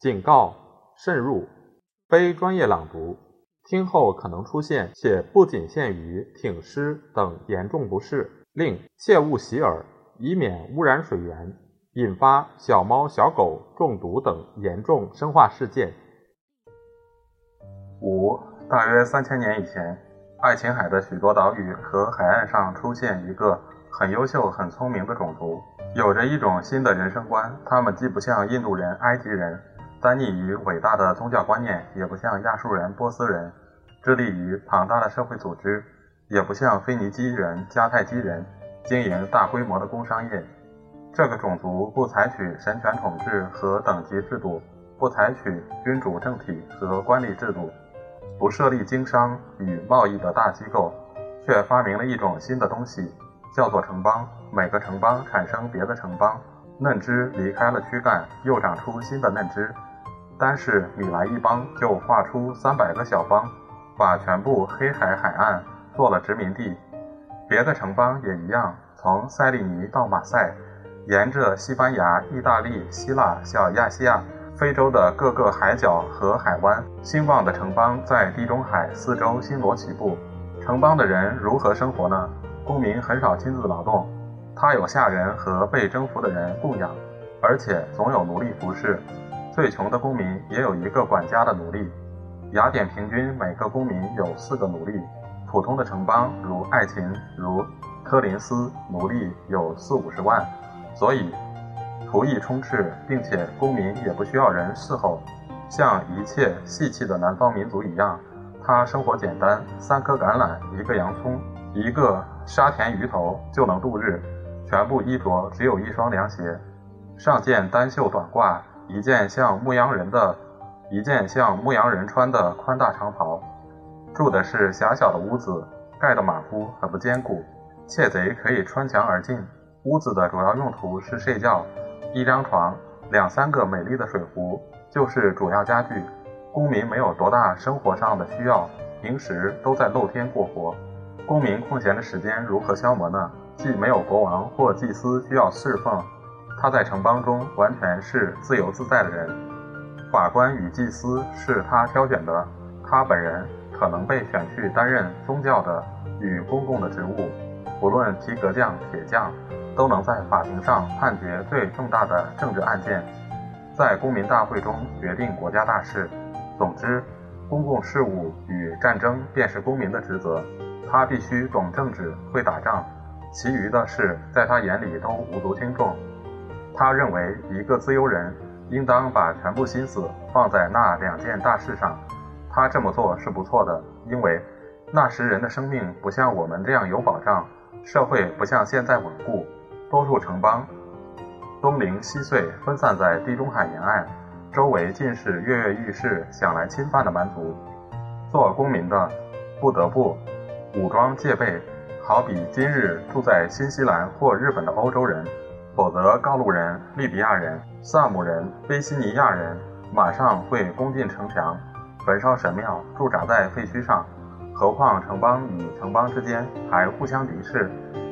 警告：慎入，非专业朗读，听后可能出现且不仅限于挺湿等严重不适，另切勿洗耳，以免污染水源，引发小猫小狗中毒等严重生化事件。五，大约3000年以前，爱琴海的许多岛屿和海岸上出现一个很优秀、很聪明的种族，有着一种新的人生观，他们既不像印度人、埃及人单溺于伟大的宗教观念，也不像亚述人、波斯人致力于庞大的社会组织，也不像腓尼基人、迦太基人经营大规模的工商业。这个种族不采取神权统治和等级制度，不采取君主政体和官吏制度，不设立经商与贸易的大机构，却发明了一种新的东西，叫做城邦。每个城邦产生别的城邦，嫩枝离开了躯干，又长出新的嫩枝。单是米莱一邦就划出300个小邦，把全部黑海海岸做了殖民地。别的城邦也一样，从塞利尼到马赛，沿着西班牙、意大利、希腊、小亚细亚、非洲的各个海角和海湾，兴旺的城邦在地中海四周星罗棋布。城邦的人如何生活呢？公民很少亲自劳动，他有下人和被征服的人供养，而且总有奴隶服侍。最穷的公民也有一个管家的奴隶，雅典平均每个公民有4个奴隶。普通的城邦如爱琴、如科林斯，奴隶有40-50万，所以仆役充斥，并且公民也不需要人侍候。像一切细气的南方民族一样，他生活简单，3颗橄榄，1个洋葱，1个沙田鱼头就能度日，全部衣着只有一双凉鞋，上件单袖短褂，一件像牧羊人穿的宽大长袍，住的是狭小的屋子，盖的马虎很不坚固，窃贼可以穿墙而进。屋子的主要用途是睡觉，1张床，2-3个美丽的水壶就是主要家具。公民没有多大生活上的需要，平时都在露天过活。公民空闲的时间如何消磨呢？既没有国王或祭司需要侍奉，他在城邦中完全是自由自在的人。法官与祭司是他挑选的，他本人可能被选去担任宗教的与公共的职务。不论皮革匠、铁匠，都能在法庭上判决最重大的政治案件，在公民大会中决定国家大事。总之，公共事务与战争便是公民的职责，他必须懂政治，会打仗，其余的事在他眼里都无足轻重。他认为一个自由人应当把全部心思放在那2件大事上，他这么做是不错的，因为那时人的生命不像我们这样有保障，社会不像现在稳固。多数城邦东零西碎，分散在地中海沿岸，周围尽是跃跃欲试想来侵犯的蛮族。做公民的不得不武装戒备，好比今日住在新西兰或日本的欧洲人，否则高卢人、利比亚人、萨姆人、威西尼亚人马上会攻进城墙，焚烧神庙，驻扎在废墟上。何况城邦与城邦之间还互相敌视，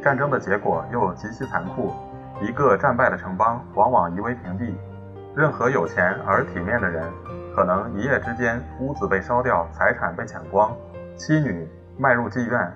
战争的结果又极其残酷。一个战败的城邦往往夷为平地，任何有钱而体面的人可能一夜之间屋子被烧掉，财产被抢光，妻女卖入妓院，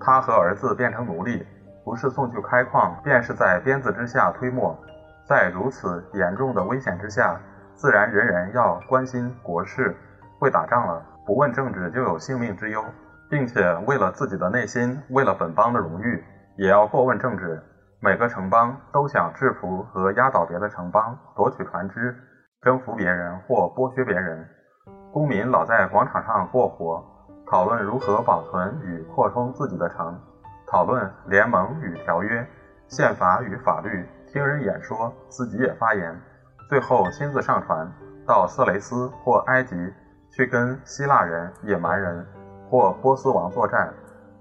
他和儿子变成奴隶，不是送去开矿，便是在鞭子之下推磨。在如此严重的危险之下，自然人人要关心国事，会打仗了，不问政治就有性命之忧，并且为了自己的内心，为了本邦的荣誉，也要过问政治。每个城邦都想制服和压倒别的城邦，夺取船只，征服别人或剥削别人。公民老在广场上过活，讨论如何保存与扩充自己的城，讨论联盟与条约、宪法与法律，听人演说，自己也发言，最后亲自上船到色雷斯或埃及去跟希腊人、野蛮人或波斯王作战。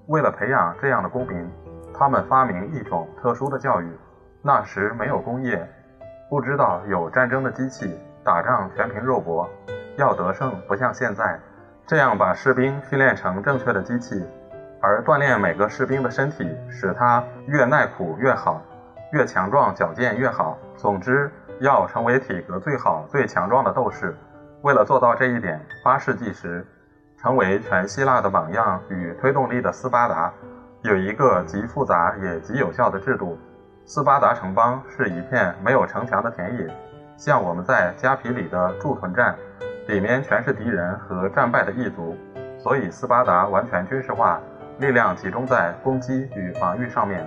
为了培养这样的公民，他们发明一种特殊的教育。那时没有工业，不知道有战争的机器，打仗全凭肉搏，要得胜不像现在，这样把士兵训练成正确的机器，而锻炼每个士兵的身体，使他越耐苦越好，越强壮矫健越好，总之要成为体格最好最强壮的斗士。为了做到这一点，8世纪时成为全希腊的榜样与推动力的斯巴达有一个极复杂也极有效的制度。斯巴达城邦是一片没有城墙的田野，像我们在加皮里的驻屯站，里面全是敌人和战败的异族，所以斯巴达完全军事化，力量集中在攻击与防御上面。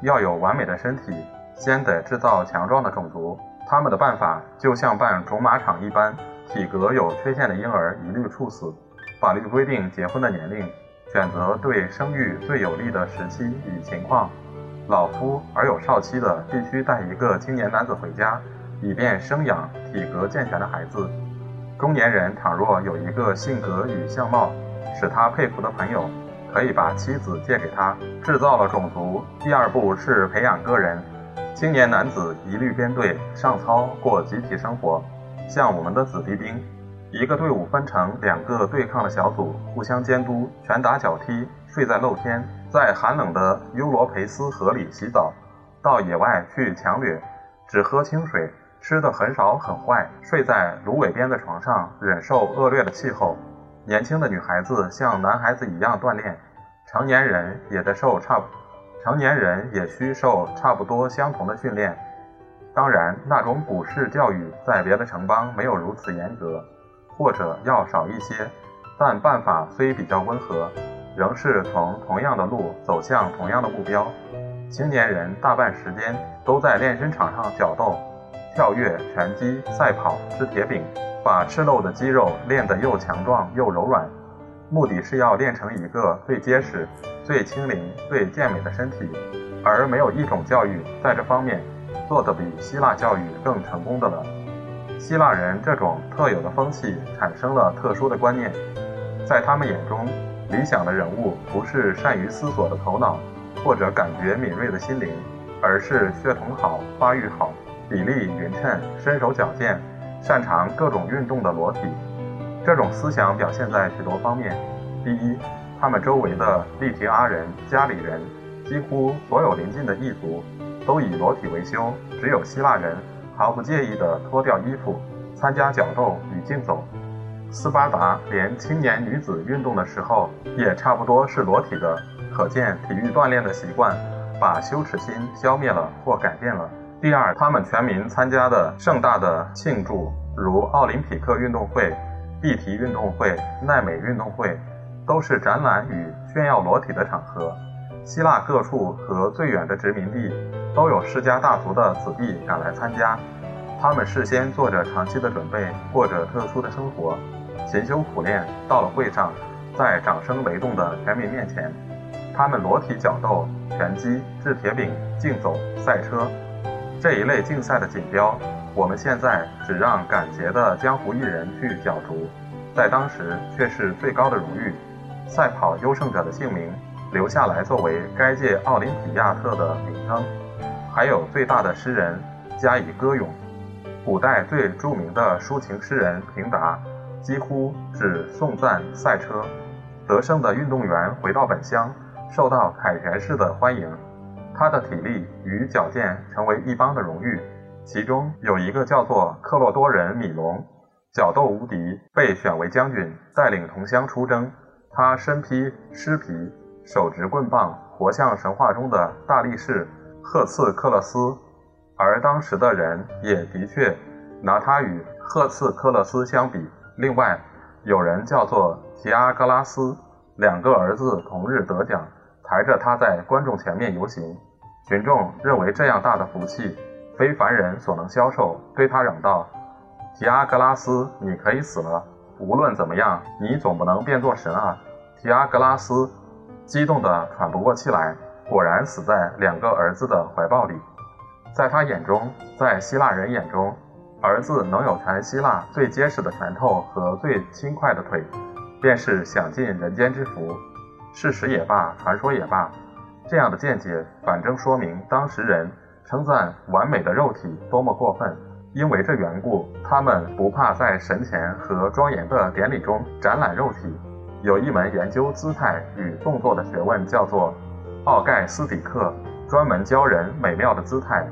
要有完美的身体，先得制造强壮的种族，他们的办法就像办种马场一般，体格有缺陷的婴儿一律处死。法律规定结婚的年龄，选择对生育最有利的时期与情况，老夫而有少妻的必须带一个青年男子回家，以便生养体格健全的孩子。中年人倘若有一个性格与相貌使他佩服的朋友，可以把妻子借给他。制造了种族，第二步是培养个人。青年男子一律编队上操，过集体生活，像我们的子弟兵，一个队伍分成2个对抗的小组，互相监督，拳打脚踢，睡在露天，在寒冷的尤罗培斯河里洗澡，到野外去强掠，只喝清水，吃的很少很坏，睡在芦苇边的床上，忍受恶劣的气候。年轻的女孩子像男孩子一样锻炼，成年人也需受差不多相同的训练。当然，那种普世教育在别的城邦没有如此严格，或者要少一些，但办法虽比较温和，仍是从同样的路走向同样的目标。青年人大半时间都在练身场上角斗、跳跃、拳击、赛跑、掷铁饼，把赤露的肌肉练得又强壮又柔软，目的是要练成一个最结实、最轻灵、最健美的身体。而没有一种教育在这方面做得比希腊教育更成功的了。希腊人这种特有的风气产生了特殊的观念，在他们眼中，理想的人物不是善于思索的头脑或者感觉敏锐的心灵，而是血统好、发育好、比例匀称、身手矫健、擅长各种运动的裸体。这种思想表现在许多方面。第一，他们周围的利提阿人、加里人，几乎所有邻近的异族都以裸体为羞，只有希腊人毫不介意地脱掉衣服参加角斗与竞走。斯巴达连青年女子运动的时候也差不多是裸体的，可见体育锻炼的习惯把羞耻心消灭了或改变了。第二，他们全民参加的盛大的庆祝，如奥林匹克运动会、碧蹄运动会、奈美运动会，都是展览与炫耀裸体的场合。希腊各处和最远的殖民地都有世家大族的子弟赶来参加，他们事先做着长期的准备，过着特殊的生活，勤修苦练，到了会上，在掌声雷动的全民面前，他们裸体角斗、拳击、掷铁饼、竞走、赛车。这一类竞赛的锦标，我们现在只让敢捷的江湖艺人去角逐，在当时却是最高的荣誉。赛跑优胜者的姓名留下来作为该届奥林匹亚特的名称，还有最大的诗人加以歌咏。古代最著名的抒情诗人平达几乎只颂赞赛车。得胜的运动员回到本乡，受到凯旋式的欢迎。他的体力与矫健成为一帮的荣誉，其中有一个叫做克洛多人米龙，角斗无敌，被选为将军，带领同乡出征。他身披狮皮，手执棍棒，活像神话中的大力士赫次克勒斯，而当时的人也的确拿他与赫次克勒斯相比。另外有人叫做提阿格拉斯，2个儿子同日得奖，抬着他在观众前面游行，群众认为这样大的福气非凡人所能消受，对他嚷道：提阿格拉斯，你可以死了，无论怎么样你总不能变作神啊。提阿格拉斯激动得喘不过气来，果然死在2个儿子的怀抱里。在他眼中，在希腊人眼中，儿子能有全希腊最结实的拳头和最轻快的腿，便是享尽人间之福。事实也罢，传说也罢，这样的见解反正说明当时人称赞完美的肉体多么过分，因为这缘故，他们不怕在神前和庄严的典礼中展览肉体。有一门研究姿态与动作的学问叫做奥盖斯底克，专门教人美妙的姿态，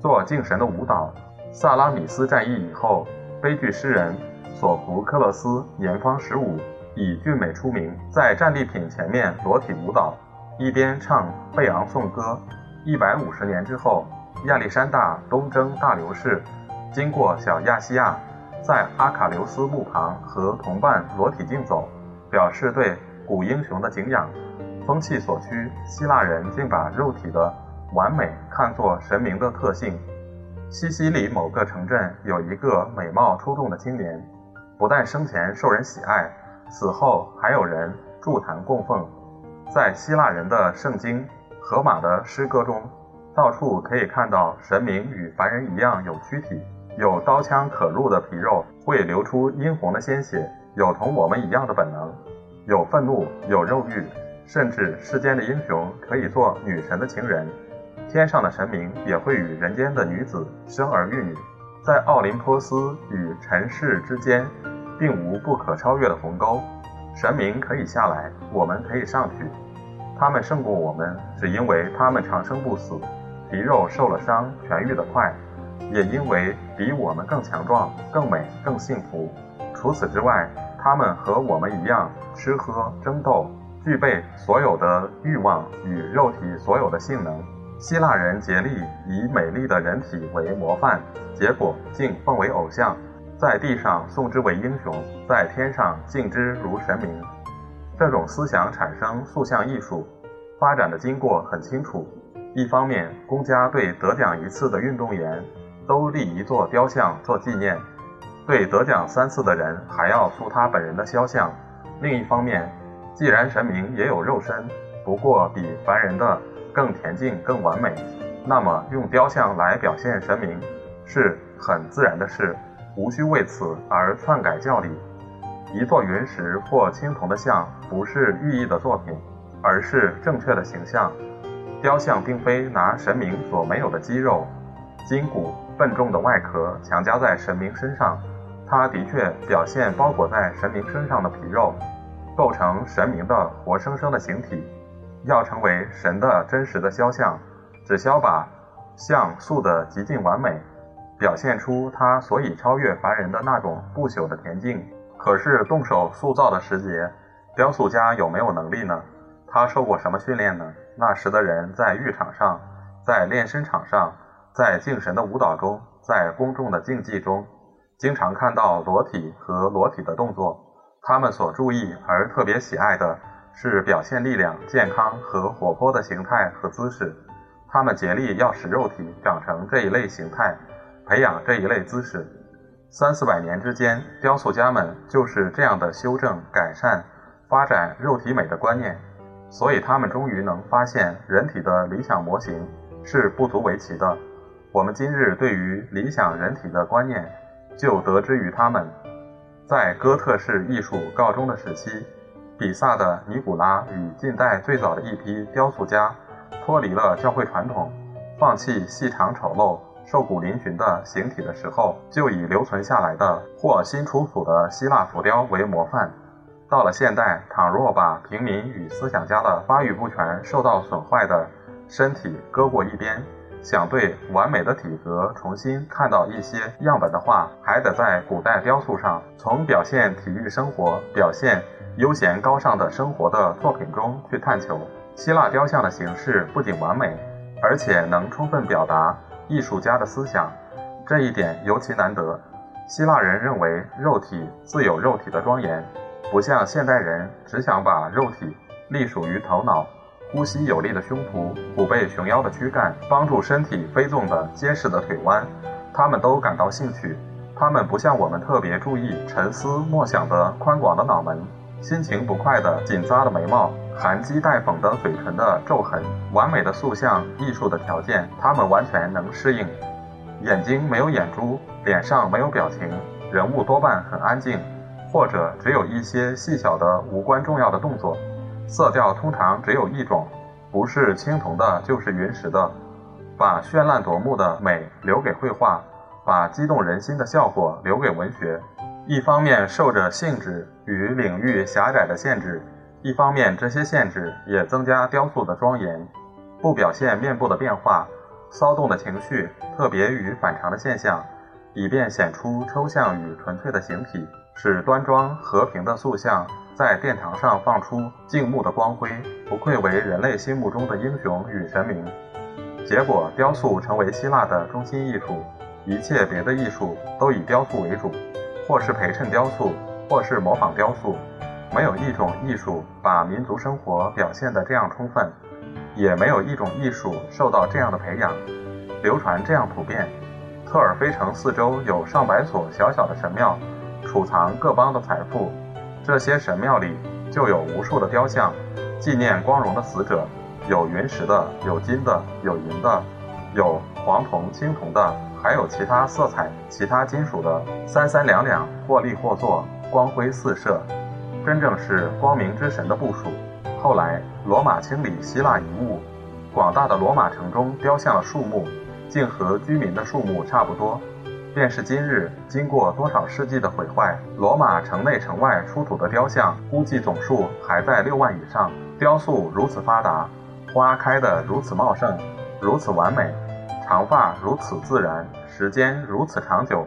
做敬神的舞蹈。萨拉米斯战役以后，悲剧诗人索福克勒斯年方15，以俊美出名，在战利品前面裸体舞蹈，一边唱贝昂颂歌。150年之后，亚历山大东征大流士，经过小亚细亚，在阿卡琉斯墓旁和同伴裸体竞走，表示对古英雄的敬仰。风气所趋，希腊人竟把肉体的完美看作神明的特性。西西里某个城镇有一个美貌出众的青年，不但生前受人喜爱，死后还有人筑坛供奉。在希腊人的圣经、荷马的诗歌中，到处可以看到神明与凡人一样有躯体，有刀枪可入的皮肉，会流出殷红的鲜血，有同我们一样的本能，有愤怒，有肉欲，甚至世间的英雄可以做女神的情人，天上的神明也会与人间的女子生儿育女。在奥林波斯与尘世之间并无不可超越的鸿沟，神明可以下来，我们可以上去，他们胜过我们，只因为他们长生不死，皮肉受了伤痊愈得快，也因为比我们更强壮、更美、更幸福。除此之外，他们和我们一样吃喝争斗，具备所有的欲望与肉体所有的性能。希腊人竭力以美丽的人体为模范，结果竟奉为偶像，在地上颂之为英雄，在天上敬之如神明。这种思想产生塑像艺术，发展的经过很清楚。一方面，公家对得奖一次的运动员都立一座雕像做纪念，对得奖3次的人还要塑他本人的肖像。另一方面，既然神明也有肉身，不过比凡人的更恬静更完美，那么用雕像来表现神明是很自然的事，无需为此而篡改教理。一座云石或青铜的像不是寓意的作品，而是正确的形象。雕像并非拿神明所没有的肌肉、筋骨、笨重的外壳强加在神明身上，它的确表现包裹在神明身上的皮肉，构成神明的活生生的形体。要成为神的真实的肖像，只需把像塑得极尽完美，表现出它所以超越凡人的那种不朽的恬静。可是动手塑造的时节，雕塑家有没有能力呢？他受过什么训练呢？那时的人在浴场上，在练身场上，在敬神的舞蹈中，在公众的竞技中，经常看到裸体和裸体的动作。他们所注意而特别喜爱的是表现力量、健康和活泼的形态和姿势。他们竭力要使肉体长成这一类形态，培养这一类姿势。300-400年之间，雕塑家们就是这样的修正、改善、发展肉体美的观念。所以他们终于能发现，人体的理想模型是不足为奇的。我们今日对于理想人体的观念，就得之于他们。在哥特式艺术告终的时期，比萨的尼古拉与近代最早的一批雕塑家脱离了教会传统，放弃细长丑陋、瘦骨嶙峋的形体的时候，就以留存下来的或新出土的希腊浮雕为模范。到了现代，倘若把平民与思想家的发育不全受到损坏的身体搁过一边，想对完美的体格重新看到一些样本的话，还得在古代雕塑上，从表现体育生活、表现悠闲高尚的生活的作品中去探求。希腊雕像的形式不仅完美，而且能充分表达艺术家的思想，这一点尤其难得。希腊人认为肉体自有肉体的庄严，不像现代人只想把肉体隶属于头脑，呼吸有力的胸脯，虎背熊腰的躯干，帮助身体飞纵的结实的腿弯，他们都感到兴趣。他们不像我们特别注意沉思默想的宽广的脑门，心情不快的紧扎的眉毛，含讥带讽的嘴唇的皱痕。完美的塑像艺术的条件，他们完全能适应。眼睛没有眼珠，脸上没有表情，人物多半很安静，或者只有一些细小的无关重要的动作。色调通常只有一种，不是青铜的就是云石的，把绚烂夺目的美留给绘画，把激动人心的效果留给文学。一方面受着性质与领域狭窄的限制，一方面这些限制也增加雕塑的庄严，不表现面部的变化、骚动的情绪、特别与反常的现象，以便显出抽象与纯粹的形体，使端庄和平的塑像在殿堂上放出静穆的光辉，不愧为人类心目中的英雄与神明。结果雕塑成为希腊的中心艺术，一切别的艺术都以雕塑为主，或是陪衬雕塑，或是模仿雕塑，没有一种艺术把民族生活表现得这样充分，也没有一种艺术受到这样的培养，流传这样普遍。特尔菲城四周有上百所小小的神庙，储藏各邦的财富，这些神庙里就有无数的雕像，纪念光荣的死者，有云石的，有金的，有银的，有黄铜、青铜的，还有其他色彩、其他金属的，三三两两，或立或坐，光辉四射，真正是光明之神的部署。后来，罗马清理希腊遗物，广大的罗马城中雕像的数目，竟和居民的数目差不多。便是今日，经过多少世纪的毁坏，罗马城内城外出土的雕像估计总数还在6万以上。雕塑如此发达，花开得如此茂盛，如此完美，长发如此自然，时间如此长久，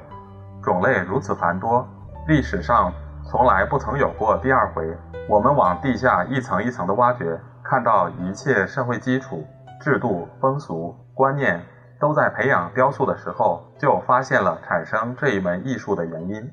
种类如此繁多，历史上从来不曾有过第二回。我们往地下一层一层的挖掘，看到一切社会基础、制度、风俗、观念都在培养雕塑的时候，就发现了产生这一门艺术的原因。